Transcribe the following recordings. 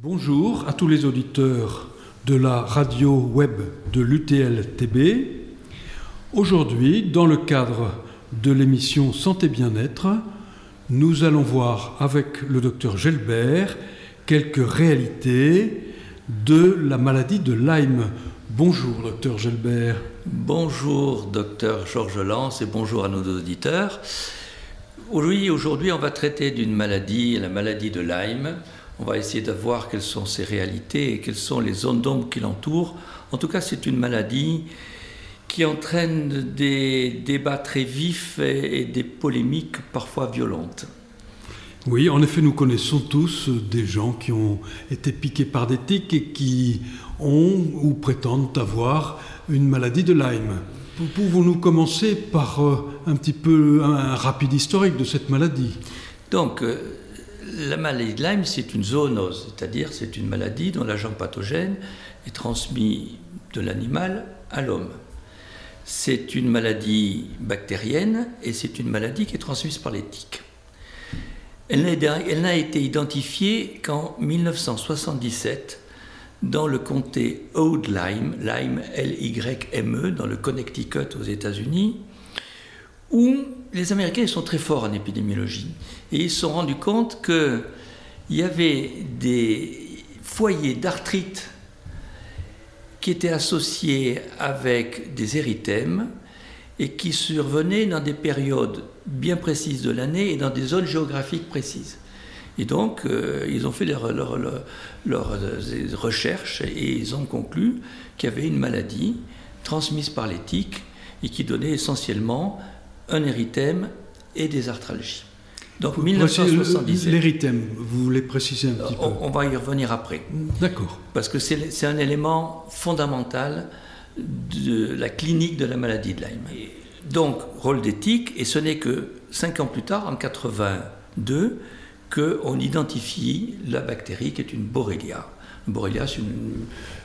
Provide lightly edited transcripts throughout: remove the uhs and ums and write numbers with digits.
Bonjour à tous les auditeurs de la radio web de l'UTL-TB. Aujourd'hui, dans le cadre de l'émission Santé Bien-être, nous allons voir avec le docteur Gelbert quelques réalités de la maladie de Lyme. Bonjour docteur Gelbert. Bonjour docteur Georges Lance et bonjour à nos auditeurs. Aujourd'hui, on va traiter d'une maladie, la maladie de Lyme. On va essayer de voir quelles sont ses réalités et quelles sont les zones d'ombre qui l'entourent. En tout cas, c'est une maladie qui entraîne des débats très vifs et des polémiques parfois violentes. Oui, en effet, nous connaissons tous des gens qui ont été piqués par des tiques et qui ont ou prétendent avoir une maladie de Lyme. Pouvons-nous commencer par un petit peu un rapide historique de cette maladie ? Donc, la maladie de Lyme, c'est une zoonose, c'est-à-dire c'est une maladie dont l'agent pathogène est transmis de l'animal à l'homme. C'est une maladie bactérienne et c'est une maladie qui est transmise par les tiques. Elle n'a été identifiée qu'en 1977 dans le comté Old Lyme, Lyme L-Y-M-E, dans le Connecticut aux États-Unis, où les Américains sont très forts en épidémiologie et ils se sont rendus compte qu'il y avait des foyers d'arthrite qui étaient associés avec des érythèmes et qui survenaient dans des périodes bien précises de l'année et dans des zones géographiques précises. Et donc, ils ont fait leurs recherches et ils ont conclu qu'il y avait une maladie transmise par les tiques et qui donnait essentiellement un érythème et des arthralgies. Donc 1977. L'érythème, vous voulez préciser un petit peu. On va y revenir après. D'accord. Parce que c'est un élément fondamental de la clinique de la maladie de Lyme. Et donc rôle des tiques, et ce n'est que 5 ans plus tard, en 1982, qu'on identifie la bactérie qui est une Borrelia. Une Borrelia, c'est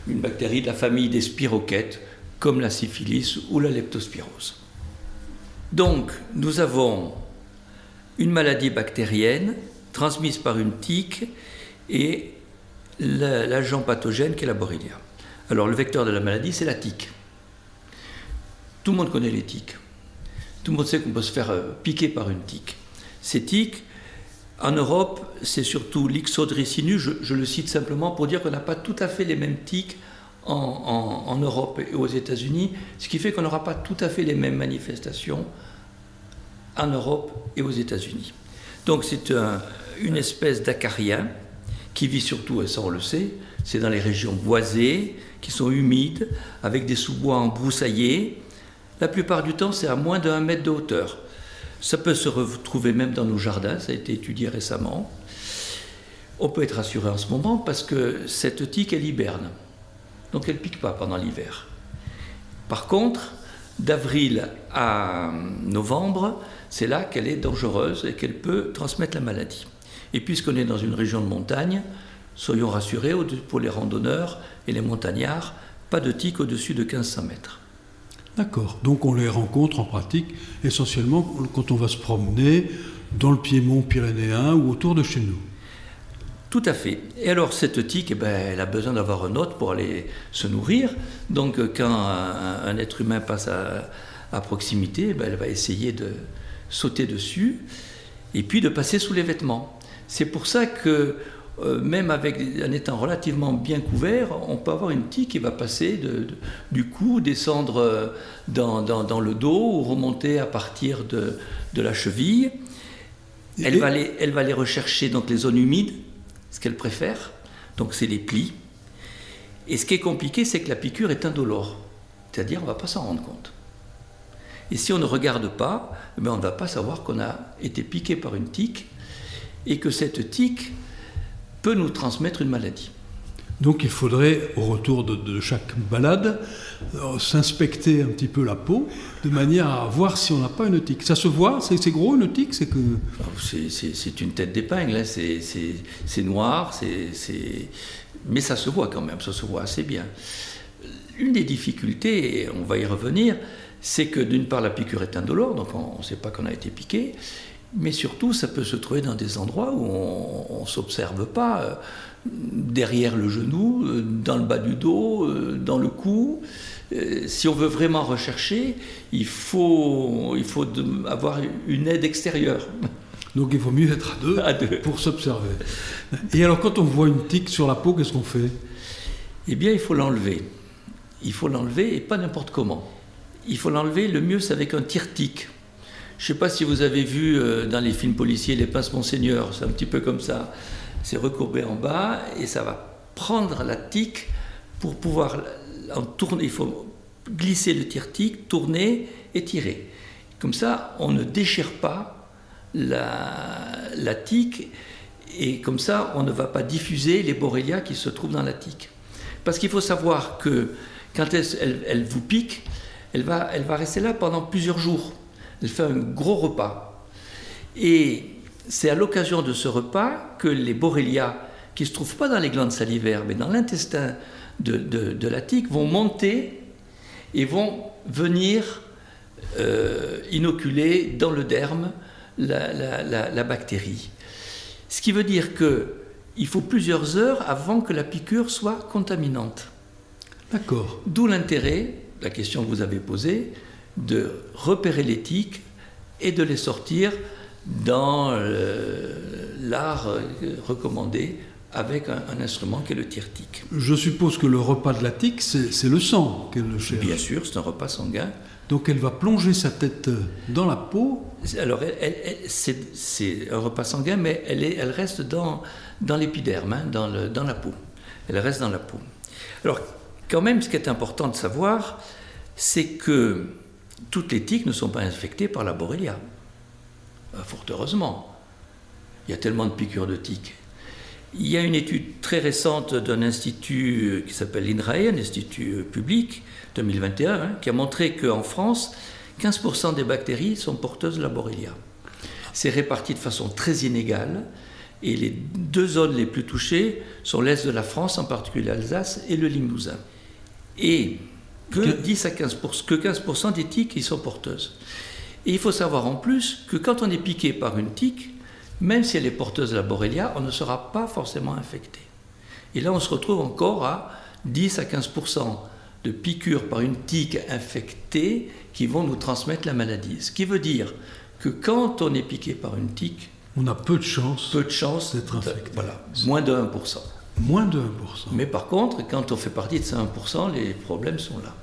une bactérie de la famille des spirochètes, comme la syphilis ou la leptospirose. Donc, nous avons une maladie bactérienne transmise par une tique et l'agent pathogène qui est la Borrelia. Alors, le vecteur de la maladie, c'est la tique. Tout le monde connaît les tiques. Tout le monde sait qu'on peut se faire piquer par une tique. Ces tiques, en Europe, c'est surtout l'Ixodricinu. Je le cite simplement pour dire qu'on n'a pas tout à fait les mêmes tiques en Europe et aux États-Unis, ce qui fait qu'on n'aura pas tout à fait les mêmes manifestations en Europe et aux États-Unis. Donc c'est une espèce d'acarien qui vit surtout, et ça on le sait, c'est dans les régions boisées, qui sont humides, avec des sous-bois embroussaillés. La plupart du temps, c'est à moins de 1 mètre de hauteur. Ça peut se retrouver même dans nos jardins, ça a été étudié récemment. On peut être rassuré en ce moment parce que cette tique, elle hiberne. Donc elle ne pique pas pendant l'hiver. Par contre, d'avril à novembre, c'est là qu'elle est dangereuse et qu'elle peut transmettre la maladie. Et puisqu'on est dans une région de montagne, soyons rassurés, pour les randonneurs et les montagnards, pas de tiques au-dessus de 1500 mètres. D'accord, donc on les rencontre en pratique essentiellement quand on va se promener dans le Piémont pyrénéen ou autour de chez nous. Tout à fait. Et alors cette tique, elle a besoin d'avoir un hôte pour aller se nourrir. Donc quand un être humain passe à proximité, elle va essayer de sauter dessus et puis de passer sous les vêtements. C'est pour ça que même en étant relativement bien couvert, on peut avoir une tique qui va passer du cou, descendre dans le dos ou remonter à partir de la cheville. Elle va aller rechercher donc les zones humides, ce qu'elle préfère, donc c'est les plis. Et ce qui est compliqué, c'est que la piqûre est indolore, c'est-à-dire on ne va pas s'en rendre compte. Et si on ne regarde pas, on ne va pas savoir qu'on a été piqué par une tique et que cette tique peut nous transmettre une maladie. Donc il faudrait, au retour de chaque balade, s'inspecter un petit peu la peau, de manière à voir si on n'a pas une tique. Ça se voit ? C'est gros une tique ? C'est une tête d'épingle, hein. C'est noir, mais ça se voit quand même, ça se voit assez bien. Une des difficultés, et on va y revenir, c'est que d'une part la piqûre est indolore, donc on ne sait pas qu'on a été piqué, Mais surtout, ça peut se trouver dans des endroits où on ne s'observe pas, derrière le genou, dans le bas du dos, dans le cou. Si on veut vraiment rechercher, il faut avoir une aide extérieure. Donc il vaut mieux être à deux. Pour s'observer. Et alors quand on voit une tique sur la peau, qu'est-ce qu'on fait ? Eh bien, il faut l'enlever. Il faut l'enlever et pas n'importe comment. Il faut l'enlever, le mieux c'est avec un tire-tique. Je ne sais pas si vous avez vu dans les films policiers Les Pinces Monseigneur, c'est un petit peu comme ça. C'est recourbé en bas et ça va prendre la tique pour pouvoir en tourner. Il faut glisser le tire-tique, tourner et tirer. Comme ça, on ne déchire pas la tique et comme ça, on ne va pas diffuser les borrélias qui se trouvent dans la tique. Parce qu'il faut savoir que quand elle vous pique, elle va rester là pendant plusieurs jours. Elle fait un gros repas. Et c'est à l'occasion de ce repas que les borrélias, qui ne se trouvent pas dans les glandes salivaires, mais dans l'intestin de la tique, vont monter et vont venir inoculer dans le derme la bactérie. Ce qui veut dire qu'il faut plusieurs heures avant que la piqûre soit contaminante. D'accord. D'où l'intérêt, la question que vous avez posée, de repérer les tiques et de les sortir dans l'art recommandé avec un instrument qui est le tire-tique. Je suppose que le repas de la tique, c'est le sang qu'elle le cherche. Bien sûr, c'est un repas sanguin. Donc elle va plonger sa tête dans la peau. Alors c'est un repas sanguin, mais elle reste dans l'épiderme, dans la peau. Elle reste dans la peau. Alors quand même, ce qui est important de savoir, c'est que toutes les tiques ne sont pas infectées par la borrelia. Fort heureusement. Il y a tellement de piqûres de tiques. Il y a une étude très récente d'un institut qui s'appelle l'Inrae, un institut public, 2021, qui a montré qu'en France, 15% des bactéries sont porteuses de la borrelia. C'est réparti de façon très inégale, et les deux zones les plus touchées sont l'est de la France, en particulier l'Alsace et le Limousin. Et que 10 à 15%, que 15% des tiques y sont porteuses. Et il faut savoir en plus que quand on est piqué par une tique, même si elle est porteuse de la borrelia, on ne sera pas forcément infecté. Et là, on se retrouve encore à 10 à 15% de piqûres par une tique infectée qui vont nous transmettre la maladie. Ce qui veut dire que quand on est piqué par une tique, on a peu de chances d'être infecté. Voilà, moins de 1%. Moins de 1%. Mais par contre, quand on fait partie de ces 1%, les problèmes sont là.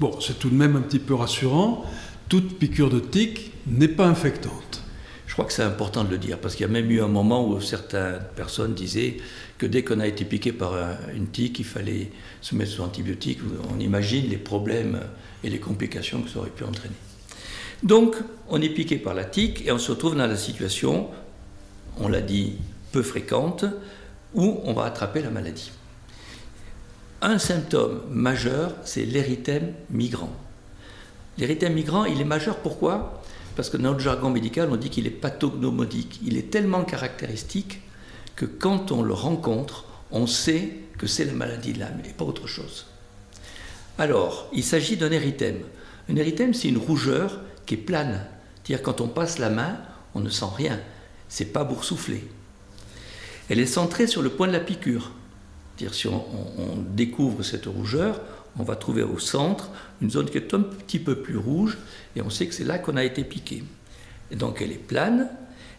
Bon, c'est tout de même un petit peu rassurant. Toute piqûre de tique n'est pas infectante. Je crois que c'est important de le dire, parce qu'il y a même eu un moment où certaines personnes disaient que dès qu'on a été piqué par une tique, il fallait se mettre sous antibiotiques. On imagine les problèmes et les complications que ça aurait pu entraîner. Donc, on est piqué par la tique et on se retrouve dans la situation, on l'a dit, peu fréquente, où on va attraper la maladie. Un symptôme majeur, c'est l'érythème migrant. L'érythème migrant, il est majeur, pourquoi ? Parce que dans notre jargon médical, on dit qu'il est pathognomonique. Il est tellement caractéristique que quand on le rencontre, on sait que c'est la maladie de Lyme et pas autre chose. Alors, il s'agit d'un érythème. Un érythème, c'est une rougeur qui est plane. C'est-à-dire quand on passe la main, on ne sent rien. C'est pas boursouflé. Elle est centrée sur le point de la piqûre. C'est-à-dire si on découvre cette rougeur, on va trouver au centre une zone qui est un petit peu plus rouge et on sait que c'est là qu'on a été piqué. Et donc elle est plane,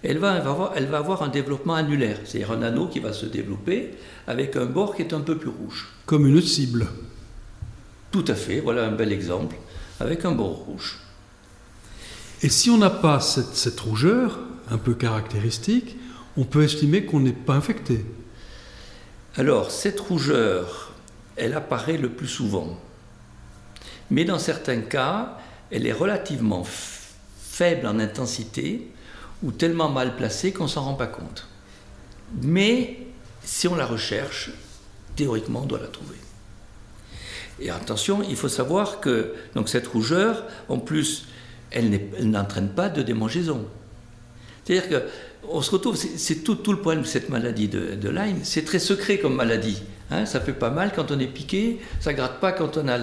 elle va avoir un développement annulaire, c'est-à-dire un anneau qui va se développer avec un bord qui est un peu plus rouge. Comme une cible. Tout à fait, voilà un bel exemple, avec un bord rouge. Et si on n'a pas cette rougeur, un peu caractéristique, on peut estimer qu'on n'est pas infecté. Alors, cette rougeur, elle apparaît le plus souvent. Mais dans certains cas, elle est relativement faible en intensité ou tellement mal placée qu'on ne s'en rend pas compte. Mais si on la recherche, théoriquement, on doit la trouver. Et attention, il faut savoir que donc cette rougeur, en plus, elle n'entraîne pas de démangeaison. C'est-à-dire qu'on se retrouve, c'est tout le problème de cette maladie de Lyme, c'est très secret comme maladie. Ça fait pas mal quand on est piqué, ça gratte pas quand on a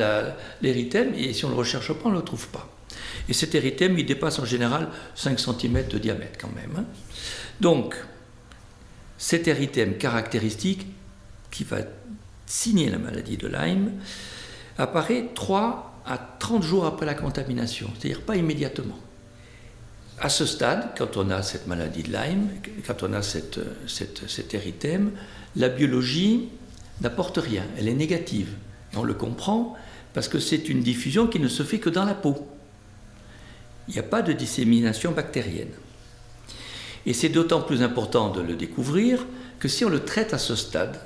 l'érythème, et si on le recherche pas, on le trouve pas. Et cet érythème, il dépasse en général 5 cm de diamètre quand même. Donc, cet érythème caractéristique qui va signer la maladie de Lyme apparaît 3 à 30 jours après la contamination, c'est-à-dire pas immédiatement. À ce stade, quand on a cette maladie de Lyme, quand on a cet érythème, la biologie n'apporte rien, elle est négative. Et on le comprend parce que c'est une diffusion qui ne se fait que dans la peau. Il n'y a pas de dissémination bactérienne. Et c'est d'autant plus important de le découvrir que si on le traite à ce stade,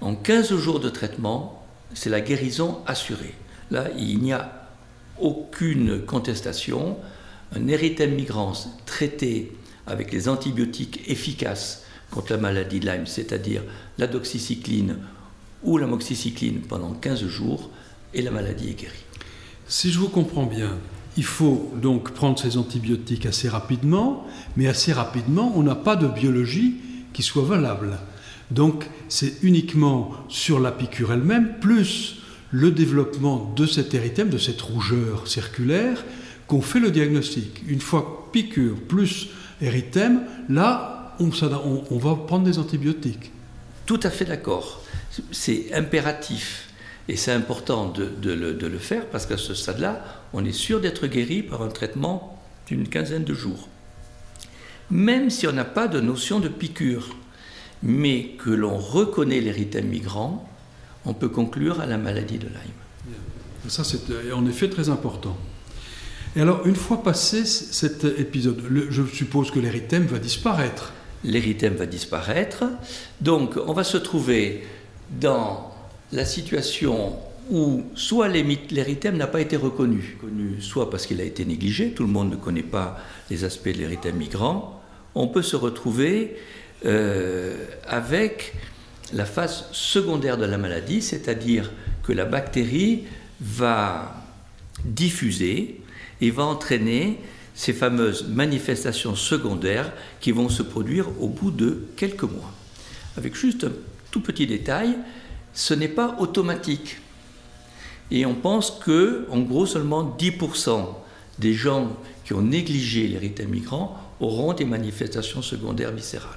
en 15 jours de traitement, c'est la guérison assurée. Là, il n'y a aucune contestation. Un érythème migrans traité avec les antibiotiques efficaces contre la maladie de Lyme, c'est-à-dire la doxycycline ou l'amoxicilline pendant 15 jours, et la maladie est guérie. Si je vous comprends bien, il faut donc prendre ces antibiotiques assez rapidement, mais assez rapidement, on n'a pas de biologie qui soit valable. Donc, c'est uniquement sur la piqûre elle-même, plus le développement de cet érythème, de cette rougeur circulaire, qu'on fait le diagnostic. Une fois piqûre plus érythème, là, on va prendre des antibiotiques. Tout à fait d'accord. C'est impératif. Et c'est important de le faire parce qu'à ce stade-là, on est sûr d'être guéri par un traitement d'une quinzaine de jours. Même si on n'a pas de notion de piqûre, mais que l'on reconnaît l'érythème migrant, on peut conclure à la maladie de Lyme. Ça, c'est en effet très important. Et alors, une fois passé cet épisode, je suppose que l'érythème va disparaître. L'érythème va disparaître. Donc, on va se trouver dans la situation où soit l'érythème n'a pas été reconnu, soit parce qu'il a été négligé, tout le monde ne connaît pas les aspects de l'érythème migrant, on peut se retrouver avec la phase secondaire de la maladie, c'est-à-dire que la bactérie va diffuser et va entraîner ces fameuses manifestations secondaires qui vont se produire au bout de quelques mois. Avec juste un tout petit détail, ce n'est pas automatique. Et on pense que, en gros, seulement 10% des gens qui ont négligé l'érythème migrant auront des manifestations secondaires viscérales.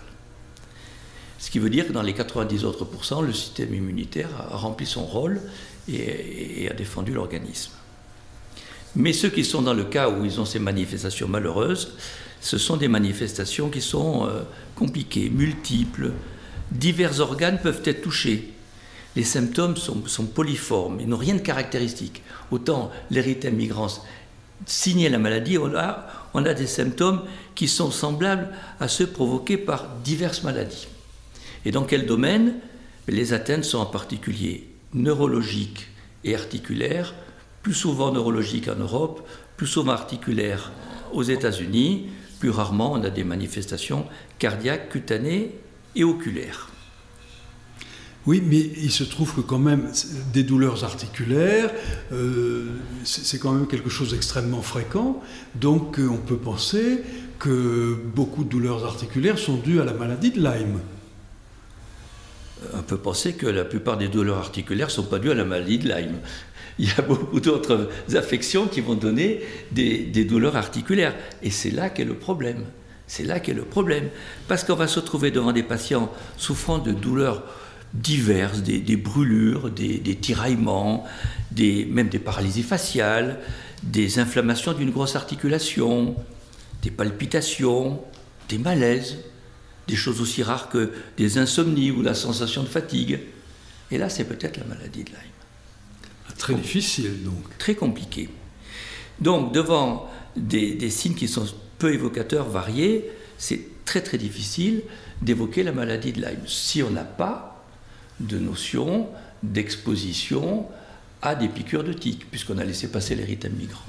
Ce qui veut dire que dans les 90 autres pourcents, le système immunitaire a rempli son rôle et a défendu l'organisme. Mais ceux qui sont dans le cas où ils ont ces manifestations malheureuses, ce sont des manifestations qui sont compliquées, multiples. Divers organes peuvent être touchés. Les symptômes sont polyformes, ils n'ont rien de caractéristique. Autant l'érythème migrans signait la maladie, on a des symptômes qui sont semblables à ceux provoqués par diverses maladies. Et dans quel domaine? Les atteintes sont en particulier neurologiques et articulaires, plus souvent neurologiques en Europe, plus souvent articulaires aux États-Unis, plus rarement on a des manifestations cardiaques, cutanées et oculaires. Oui, mais il se trouve que quand même des douleurs articulaires, c'est quand même quelque chose d'extrêmement fréquent. Donc on peut penser que beaucoup de douleurs articulaires sont dues à la maladie de Lyme. On peut penser que la plupart des douleurs articulaires ne sont pas dues à la maladie de Lyme. Il y a beaucoup d'autres affections qui vont donner des douleurs articulaires. Et c'est là qu'est le problème. Parce qu'on va se trouver devant des patients souffrant de douleurs diverses, des brûlures, des tiraillements, même des paralysies faciales, des inflammations d'une grosse articulation, des palpitations, des malaises, des choses aussi rares que des insomnies ou la sensation de fatigue. Et là, c'est peut-être la maladie de Lyme. Très difficile, donc. Très compliqué. Donc, devant des signes qui sont peu évocateurs, variés, c'est très très difficile d'évoquer la maladie de Lyme. Si on n'a pas de notion d'exposition à des piqûres de tiques, puisqu'on a laissé passer l'érythème migrant.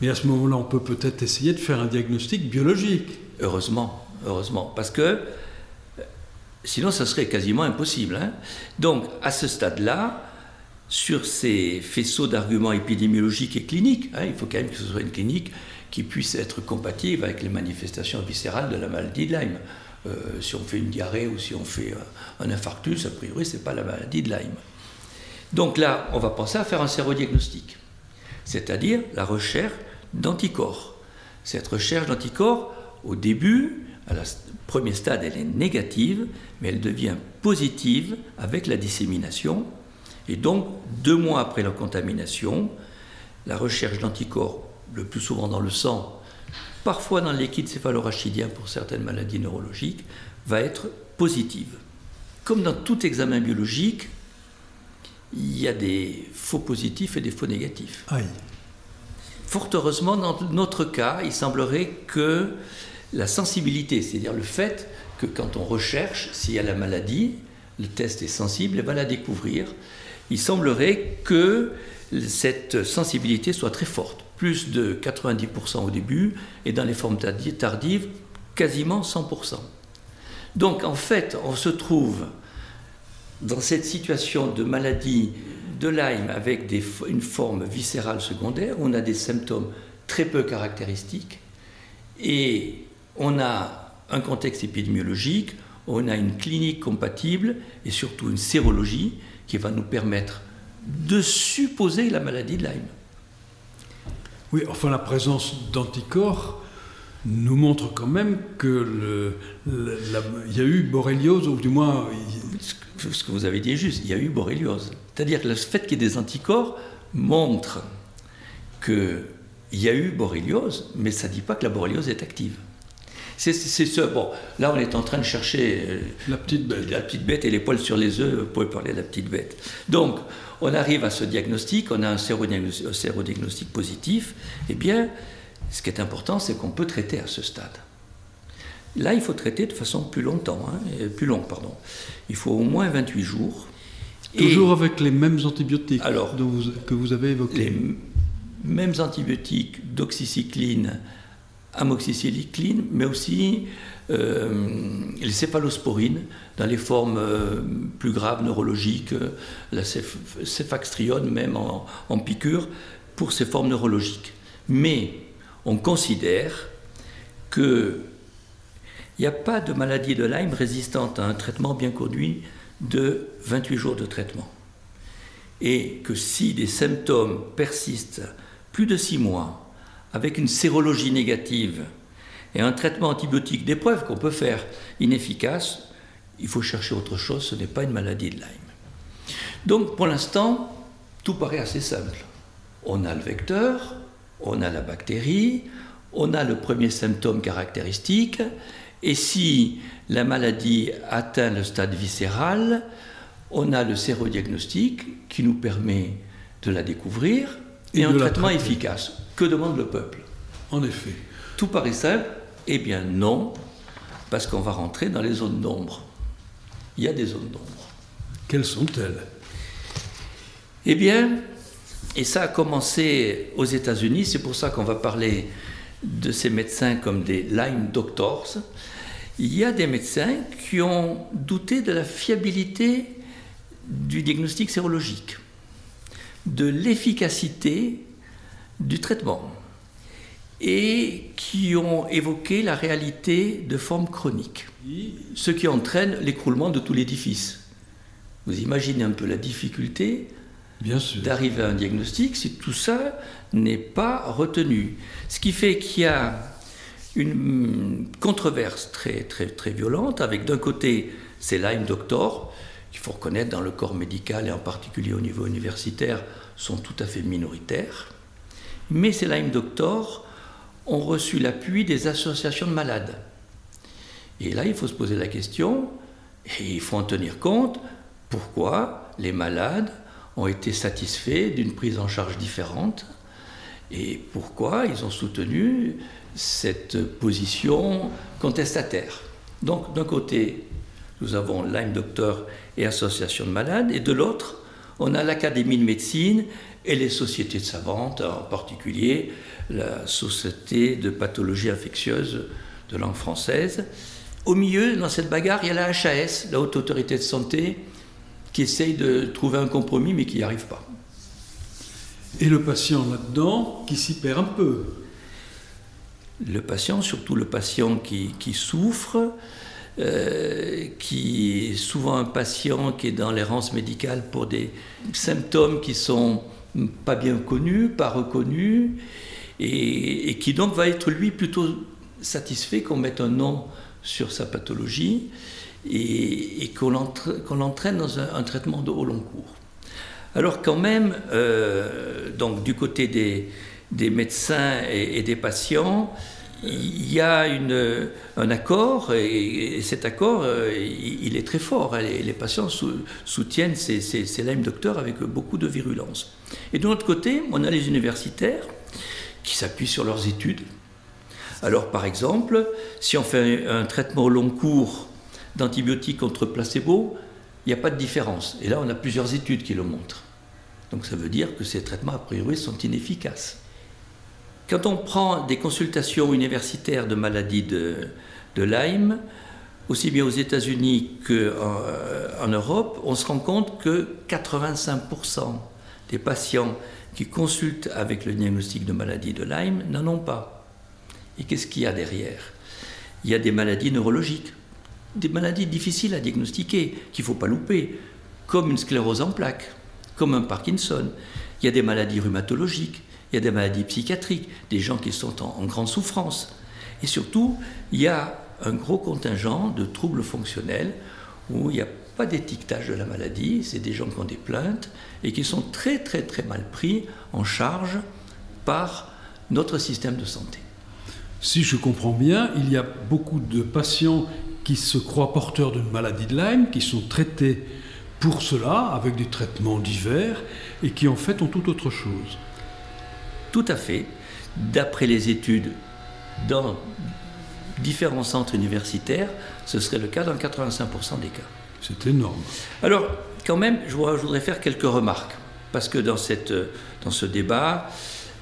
Mais à ce moment-là, on peut peut-être essayer de faire un diagnostic biologique. Heureusement, parce que sinon, ça serait quasiment impossible. Donc, à ce stade-là, sur ces faisceaux d'arguments épidémiologiques et cliniques, il faut quand même que ce soit une clinique qui puisse être compatible avec les manifestations viscérales de la maladie de Lyme. Si on fait une diarrhée ou si on fait un infarctus, a priori, ce n'est pas la maladie de Lyme. Donc là, on va penser à faire un sérodiagnostic. c'est-à-dire la recherche d'anticorps. Cette recherche d'anticorps, au début, à la premier stade, elle est négative, mais elle devient positive avec la dissémination. Et donc, 2 mois après la contamination, la recherche d'anticorps, le plus souvent dans le sang, parfois dans le liquide céphalorachidien pour certaines maladies neurologiques, va être positive. Comme dans tout examen biologique, il y a des faux positifs et des faux négatifs. Aïe. Fort heureusement, dans notre cas, il semblerait que la sensibilité, c'est-à-dire le fait que quand on recherche s'il y a la maladie, le test est sensible et va la découvrir, il semblerait que cette sensibilité soit très forte, plus de 90% au début et dans les formes tardives, quasiment 100%. Donc en fait, on se trouve dans cette situation de maladie de Lyme avec une forme viscérale secondaire, on a des symptômes très peu caractéristiques et on a un contexte épidémiologique, on a une clinique compatible et surtout une sérologie qui va nous permettre de supposer la maladie de Lyme. Oui, enfin la présence d'anticorps nous montre quand même que il y a eu borréliose, ou du moins... Ce que vous avez dit est juste, il y a eu borréliose. C'est-à-dire que le fait qu'il y ait des anticorps montre qu'il y a eu borréliose, mais ça ne dit pas que la borréliose est active. Là, on est en train de chercher la petite bête et les poils sur les œufs, vous pouvez parler de la petite bête. Donc, on arrive à ce diagnostic, on a un sérodiagnostic positif, eh bien, ce qui est important, c'est qu'on peut traiter à ce stade. Là, il faut traiter de façon plus longue. Il faut au moins 28 jours. Toujours avec les mêmes antibiotiques que vous avez évoqués. Les mêmes antibiotiques, doxycycline, amoxicilline, mais aussi les céphalosporines dans les formes plus graves, neurologiques, la céphaxtrione même en piqûre, pour ces formes neurologiques. Mais on considère que il n'y a pas de maladie de Lyme résistante à un traitement bien conduit de 28 jours de traitement. Et que si des symptômes persistent plus de 6 mois avec une sérologie négative et un traitement antibiotique d'épreuve qu'on peut faire inefficace, il faut chercher autre chose, ce n'est pas une maladie de Lyme. Donc pour l'instant, tout paraît assez simple. On a le vecteur, on a la bactérie, on a le premier symptôme caractéristique. Et si la maladie atteint le stade viscéral, on a le sérodiagnostic qui nous permet de la découvrir et un traitement efficace. Que demande le peuple ? En effet. Tout paraît simple ? Eh bien non, parce qu'on va rentrer dans les zones d'ombre. Il y a des zones d'ombre. Quelles sont-elles ? Eh bien, et ça a commencé aux États-Unis, c'est pour ça qu'on va parler de ces médecins comme des Lyme Doctors, il y a des médecins qui ont douté de la fiabilité du diagnostic sérologique, de l'efficacité du traitement, et qui ont évoqué la réalité de formes chroniques, ce qui entraîne l'écroulement de tout l'édifice. Vous imaginez un peu la difficulté d'arriver à un diagnostic si tout ça n'est pas retenu. Ce qui fait qu'il y a une controverse très, très, très violente avec d'un côté ces Lyme Doctors, qu'il faut reconnaître dans le corps médical et en particulier au niveau universitaire, sont tout à fait minoritaires. Mais ces Lyme Doctors ont reçu l'appui des associations de malades. Et là, il faut se poser la question, et il faut en tenir compte, pourquoi les malades ont été satisfaits d'une prise en charge différente et pourquoi ils ont soutenu cette position contestataire. Donc d'un côté, nous avons Lyme Doctors et Association de malades et de l'autre, on a l'Académie de médecine et les sociétés de savantes, en particulier la Société de pathologie infectieuse de langue française. Au milieu, dans cette bagarre, il y a la HAS, la Haute Autorité de Santé, qui essaye de trouver un compromis, mais qui n'y arrive pas. Et le patient là-dedans, qui s'y perd un peu. Le patient, surtout le patient qui souffre, qui est souvent un patient qui est dans l'errance médicale pour des symptômes qui sont pas bien connu, pas reconnu, et qui donc va être lui plutôt satisfait qu'on mette un nom sur sa pathologie et qu'on l'entraîne dans un traitement de haut long cours. Alors quand même, donc du côté des médecins et des patients, il y a un accord, et cet accord, il est très fort. Et les patients soutiennent ces Lyme docteurs avec beaucoup de virulence. Et de l'autre côté, on a les universitaires qui s'appuient sur leurs études. Alors par exemple, si on fait un traitement au long cours d'antibiotiques contre placebo, il n'y a pas de différence. Et là, on a plusieurs études qui le montrent. Donc ça veut dire que ces traitements, a priori, sont inefficaces. Quand on prend des consultations universitaires de maladies de Lyme, aussi bien aux États-Unis qu'en Europe, on se rend compte que 85% des patients qui consultent avec le diagnostic de maladie de Lyme n'en ont pas. Et qu'est-ce qu'il y a derrière ? Il y a des maladies neurologiques, des maladies difficiles à diagnostiquer, qu'il ne faut pas louper, comme une sclérose en plaques, comme un Parkinson. Il y a des maladies rhumatologiques. Il y a des maladies psychiatriques, des gens qui sont en grande souffrance. Et surtout, il y a un gros contingent de troubles fonctionnels où il n'y a pas d'étiquetage de la maladie, c'est des gens qui ont des plaintes et qui sont très très très mal pris en charge par notre système de santé. Si je comprends bien, il y a beaucoup de patients qui se croient porteurs d'une maladie de Lyme, qui sont traités pour cela avec des traitements divers et qui en fait ont tout autre chose. Tout à fait. D'après les études dans différents centres universitaires, ce serait le cas dans 85% des cas. C'est énorme. Alors, quand même, je voudrais faire quelques remarques. Parce que dans ce débat,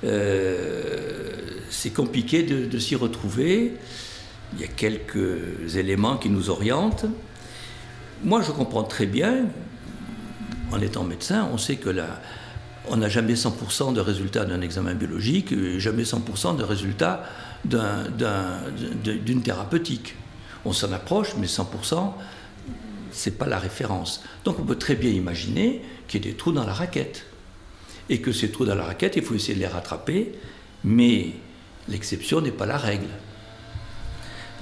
c'est compliqué de s'y retrouver. Il y a quelques éléments qui nous orientent. Moi, je comprends très bien, en étant médecin, on sait que on n'a jamais 100% de résultats d'un examen biologique, jamais 100% de résultats d'une thérapeutique. On s'en approche, mais 100%, c'est pas la référence. Donc on peut très bien imaginer qu'il y ait des trous dans la raquette. Et que ces trous dans la raquette, il faut essayer de les rattraper, mais l'exception n'est pas la règle.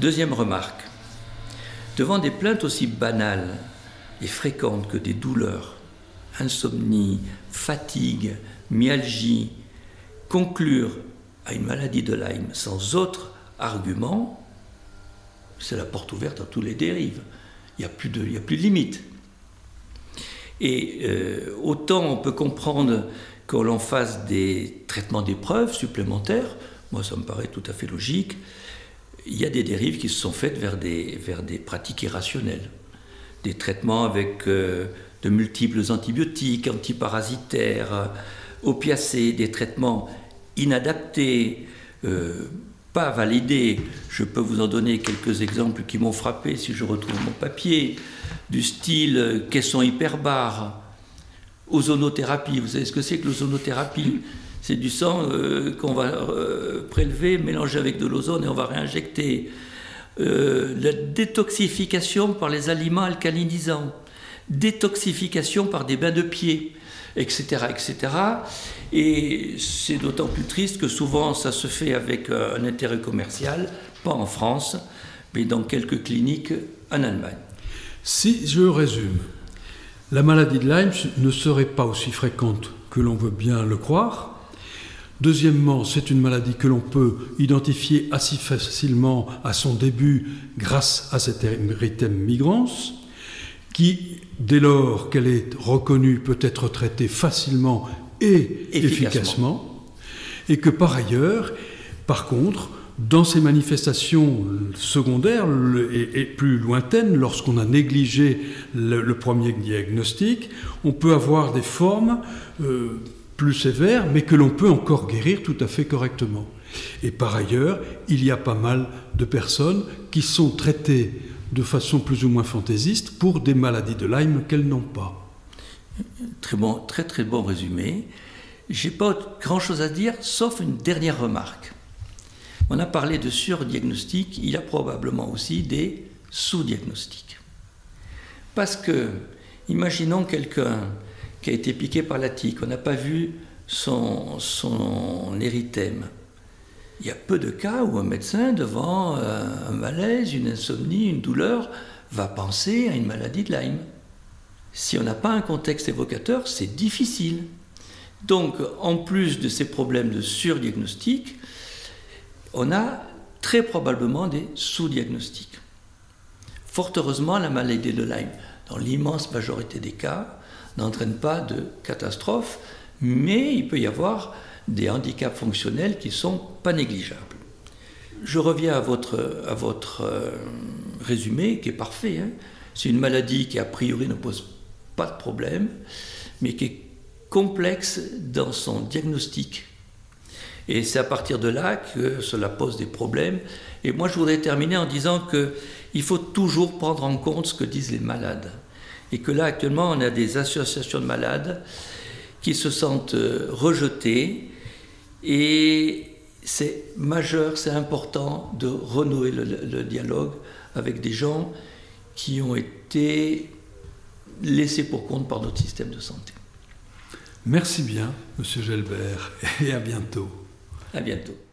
Deuxième remarque. Devant des plaintes aussi banales et fréquentes que des douleurs, insomnie, fatigue, myalgie, conclure à une maladie de Lyme sans autre argument, c'est la porte ouverte à toutes les dérives. Il n'y a plus de limite. Et autant on peut comprendre que l'on fasse des traitements d'épreuves supplémentaires, moi ça me paraît tout à fait logique, il y a des dérives qui se sont faites vers des pratiques irrationnelles. Des traitements avec de multiples antibiotiques, antiparasitaires, opiacés, des traitements inadaptés, pas validés. Je peux vous en donner quelques exemples qui m'ont frappé si je retrouve mon papier, du style caisson hyperbare, ozonothérapie. Vous savez ce que c'est que l'ozonothérapie ? C'est du sang qu'on va prélever, mélanger avec de l'ozone et on va réinjecter. La détoxification par les aliments alcalinisants, détoxification par des bains de pieds, etc., etc. Et c'est d'autant plus triste que souvent ça se fait avec un intérêt commercial, pas en France, mais dans quelques cliniques en Allemagne. Si je résume, la maladie de Lyme ne serait pas aussi fréquente que l'on veut bien le croire. Deuxièmement, c'est une maladie que l'on peut identifier assez facilement à son début grâce à cette érythème migrans, qui, dès lors qu'elle est reconnue, peut être traitée facilement et efficacement, et que par ailleurs, par contre, dans ses manifestations secondaires et plus lointaines, lorsqu'on a négligé le premier diagnostic, on peut avoir des formes plus sévères, mais que l'on peut encore guérir tout à fait correctement. Et par ailleurs, il y a pas mal de personnes qui sont traitées de façon plus ou moins fantaisiste pour des maladies de Lyme qu'elles n'ont pas. Très très bon résumé. J'ai pas grand-chose à dire, sauf une dernière remarque. On a parlé de surdiagnostic, il y a probablement aussi des sous-diagnostics. Parce que, imaginons quelqu'un qui a été piqué par la tique, on n'a pas vu son érythème. Il y a peu de cas où un médecin, devant un malaise, une insomnie, une douleur, va penser à une maladie de Lyme. Si on n'a pas un contexte évocateur, c'est difficile. Donc, en plus de ces problèmes de surdiagnostic, on a très probablement des sous-diagnostics. Fort heureusement, la maladie de Lyme, dans l'immense majorité des cas, n'entraîne pas de catastrophe, mais il peut y avoir des handicaps fonctionnels qui ne sont pas négligeables. Je reviens à votre résumé, qui est parfait. Hein. C'est une maladie qui, a priori, ne pose pas de problème, mais qui est complexe dans son diagnostic. Et c'est à partir de là que cela pose des problèmes. Et moi, je voudrais terminer en disant qu'il faut toujours prendre en compte ce que disent les malades. Et que là, actuellement, on a des associations de malades qui se sentent rejetés, et c'est majeur, c'est important de renouer le dialogue avec des gens qui ont été laissés pour compte par notre système de santé. Merci bien, Monsieur Gelbert, et à bientôt. À bientôt.